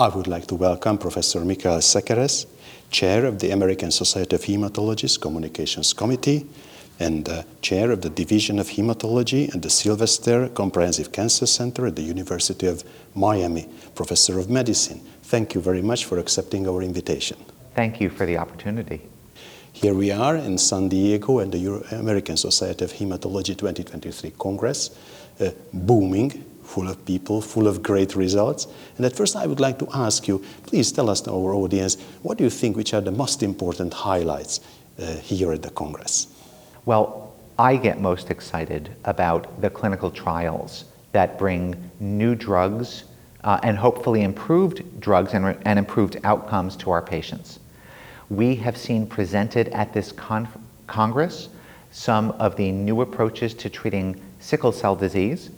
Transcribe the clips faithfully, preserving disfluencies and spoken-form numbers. I would like to welcome Professor Mikkael Sekeres, Chair of the American Society of Hematology's Communications Committee and uh, Chair of the Division of Hematology at the Sylvester Comprehensive Cancer Center at the University of Miami, Professor of Medicine. Thank you very much for accepting our invitation. Thank you for the opportunity. Here we are in San Diego at the Euro- American Society of Hematology twenty twenty-three Congress, uh, booming, full of people, full of great results. And at first I would like to ask you, please tell us, to our audience, what do you think which are the most important highlights uh, here at the Congress? Well, I get most excited about the clinical trials that bring new drugs uh, and hopefully improved drugs and, and improved outcomes to our patients. We have seen presented at this con- Congress some of the new approaches to treating sickle cell disease,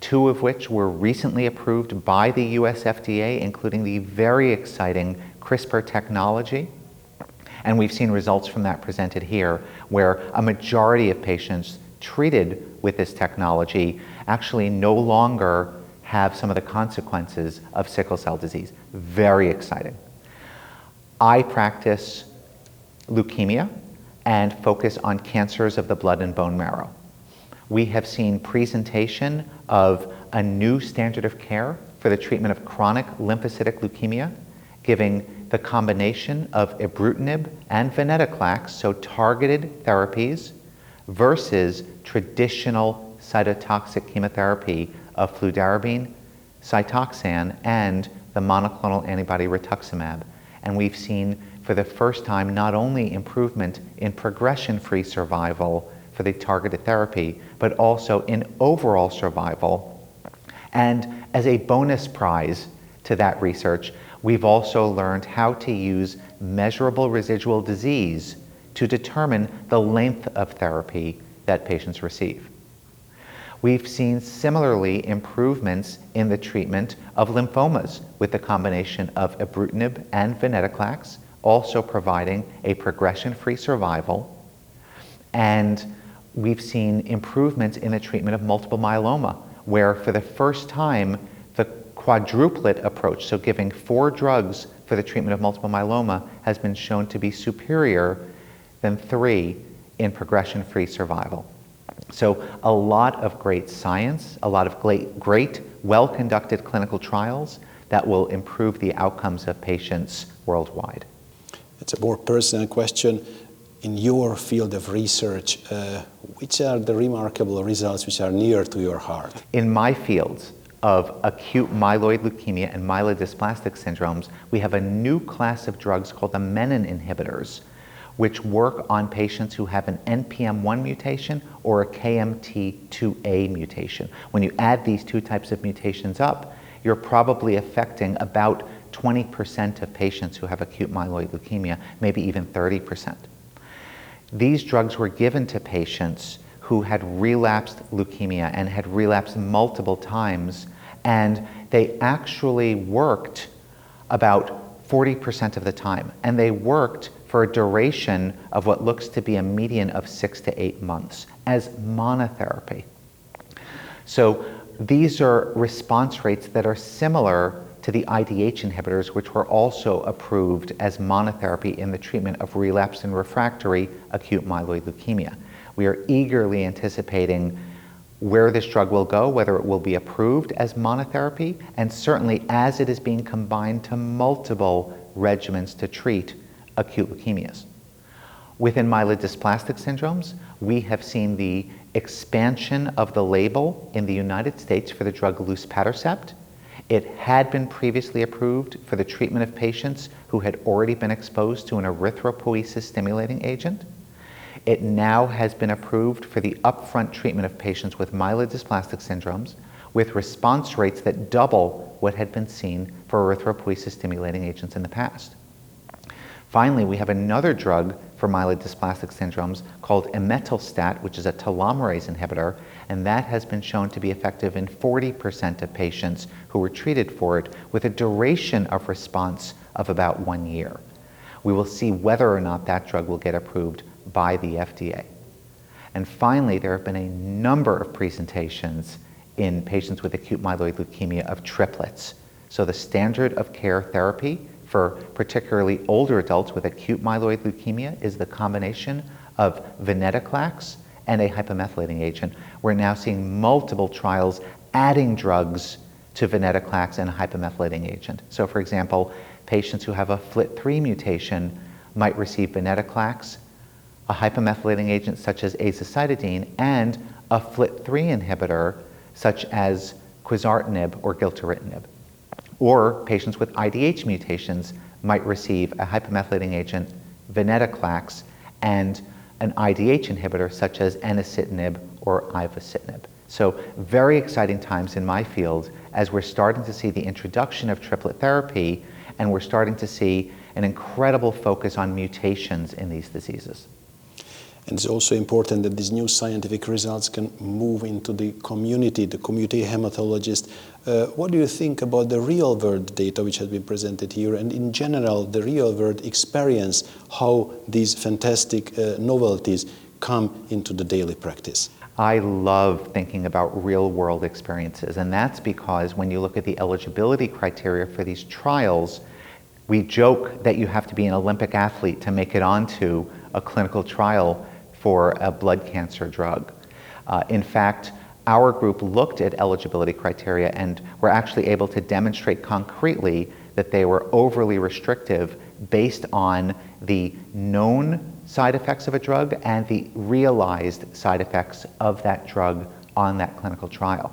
two of which were recently approved by the U S F D A, including the very exciting CRISPR technology. And we've seen results from that presented here, where a majority of patients treated with this technology actually no longer have some of the consequences of sickle cell disease. Very exciting. I practice leukemia and focus on cancers of the blood and bone marrow. We have seen presentation of a new standard of care for the treatment of chronic lymphocytic leukemia, giving the combination of ibrutinib and venetoclax, so targeted therapies, versus traditional cytotoxic chemotherapy of fludarabine, cytoxan, and the monoclonal antibody rituximab. And we've seen for the first time not only improvement in progression-free survival for the targeted therapy, but also in overall survival. And as a bonus prize to that research, we've also learned how to use measurable residual disease to determine the length of therapy that patients receive. We've seen similarly improvements in the treatment of lymphomas with the combination of ibrutinib and venetoclax, also providing a progression-free survival. And we've seen improvements in the treatment of multiple myeloma, where for the first time, the quadruplet approach, so giving four drugs for the treatment of multiple myeloma, has been shown to be superior than three in progression-free survival. So a lot of great science, a lot of great, great well-conducted clinical trials that will improve the outcomes of patients worldwide. It's a more personal question. In your field of research, uh, which are the remarkable results which are near to your heart? In my fields of acute myeloid leukemia and myelodysplastic syndromes, we have a new class of drugs called the menin inhibitors, which work on patients who have an N P M one mutation or a K M T two A mutation. When you add these two types of mutations up, you're probably affecting about twenty percent of patients who have acute myeloid leukemia, maybe even thirty percent. These drugs were given to patients who had relapsed leukemia and had relapsed multiple times, and they actually worked about forty percent of the time, and they worked for a duration of what looks to be a median of six to eight months as monotherapy. So these are response rates that are similar to the I D H inhibitors, which were also approved as monotherapy in the treatment of relapsed and refractory acute myeloid leukemia. We are eagerly anticipating where this drug will go, whether it will be approved as monotherapy, and certainly as it is being combined to multiple regimens to treat acute leukemias. Within myelodysplastic syndromes, we have seen the expansion of the label in the United States for the drug luspatercept. It had been previously approved for the treatment of patients who had already been exposed to an erythropoiesis stimulating agent. It now has been approved for the upfront treatment of patients with myelodysplastic syndromes with response rates that double what had been seen for erythropoiesis stimulating agents in the past. Finally, we have another drug for myelodysplastic syndromes called emetelstat, which is a telomerase inhibitor, and that has been shown to be effective in forty percent of patients who were treated for it with a duration of response of about one year. We will see whether or not that drug will get approved by the F D A. And finally, there have been a number of presentations in patients with acute myeloid leukemia of triplets. So the standard of care therapy for particularly older adults with acute myeloid leukemia is the combination of venetoclax and a hypomethylating agent. We're now seeing multiple trials adding drugs to venetoclax and a hypomethylating agent. So for example, patients who have a F L T three mutation might receive venetoclax, a hypomethylating agent such as azacitidine, and a F L T three inhibitor such as quizartinib or gilteritinib. Or patients with I D H mutations might receive a hypomethylating agent, venetoclax, and an I D H inhibitor such as enasidenib or ivosidenib. So very exciting times in my field as we're starting to see the introduction of triplet therapy, and we're starting to see an incredible focus on mutations in these diseases. And it's also important that these new scientific results can move into the community, the community hematologist. Uh, what do you think about the real-world data which has been presented here, and in general, the real-world experience, how these fantastic uh, novelties come into the daily practice? I love thinking about real-world experiences, and that's because when you look at the eligibility criteria for these trials, we joke that you have to be an Olympic athlete to make it onto a clinical trial for a blood cancer drug. Uh, in fact, our group looked at eligibility criteria and were actually able to demonstrate concretely that they were overly restrictive based on the known side effects of a drug and the realized side effects of that drug on that clinical trial.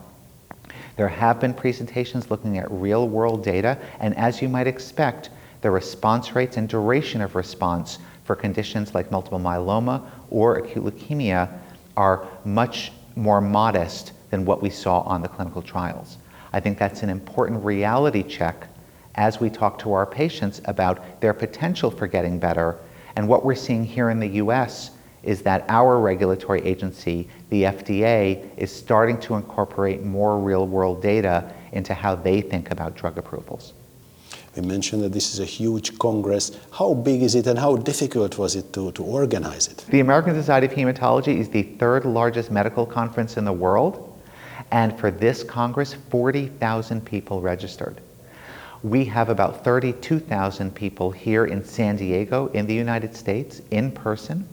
There have been presentations looking at real-world data, and as you might expect, the response rates and duration of response for conditions like multiple myeloma or acute leukemia are much more modest than what we saw on the clinical trials. I think that's an important reality check as we talk to our patients about their potential for getting better. And what we're seeing here in the U S is that our regulatory agency, the F D A, is starting to incorporate more real-world data into how they think about drug approvals. We mentioned that this is a huge congress. How big is it and how difficult was it to, to organize it? The American Society of Hematology is the third largest medical conference in the world. And for this congress, forty thousand people registered. We have about thirty-two thousand people here in San Diego in the United States in person.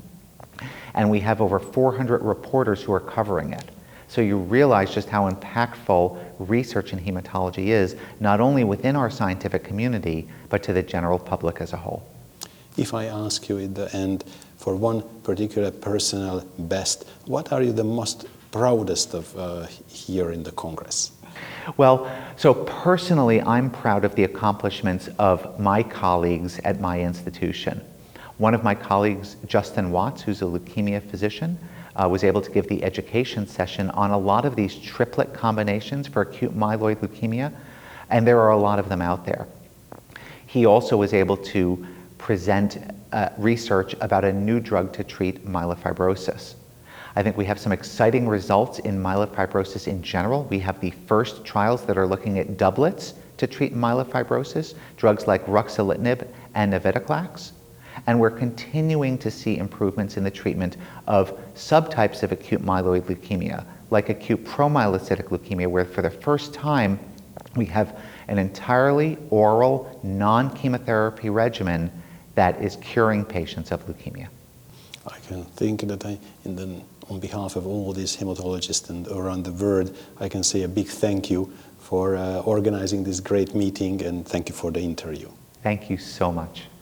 And we have over four hundred reporters who are covering it. So you realize just how impactful research in hematology is, not only within our scientific community, but to the general public as a whole. If I ask you at the end for one particular personal best, what are you the most proudest of uh, here in the Congress? Well, so personally, I'm proud of the accomplishments of my colleagues at my institution. One of my colleagues, Justin Watts, who's a leukemia physician, Uh, was able to give the education session on a lot of these triplet combinations for acute myeloid leukemia, and there are a lot of them out there. He also was able to present uh, research about a new drug to treat myelofibrosis. I think we have some exciting results in myelofibrosis in general. We have the first trials that are looking at doublets to treat myelofibrosis, drugs like ruxolitinib and navitoclax. And we're continuing to see improvements in the treatment of subtypes of acute myeloid leukemia, like acute promyelocytic leukemia, where for the first time we have an entirely oral, non-chemotherapy regimen that is curing patients of leukemia. I can think that I, in the, on behalf of all these hematologists and around the world, I can say a big thank you for uh, organizing this great meeting, and thank you for the interview. Thank you so much.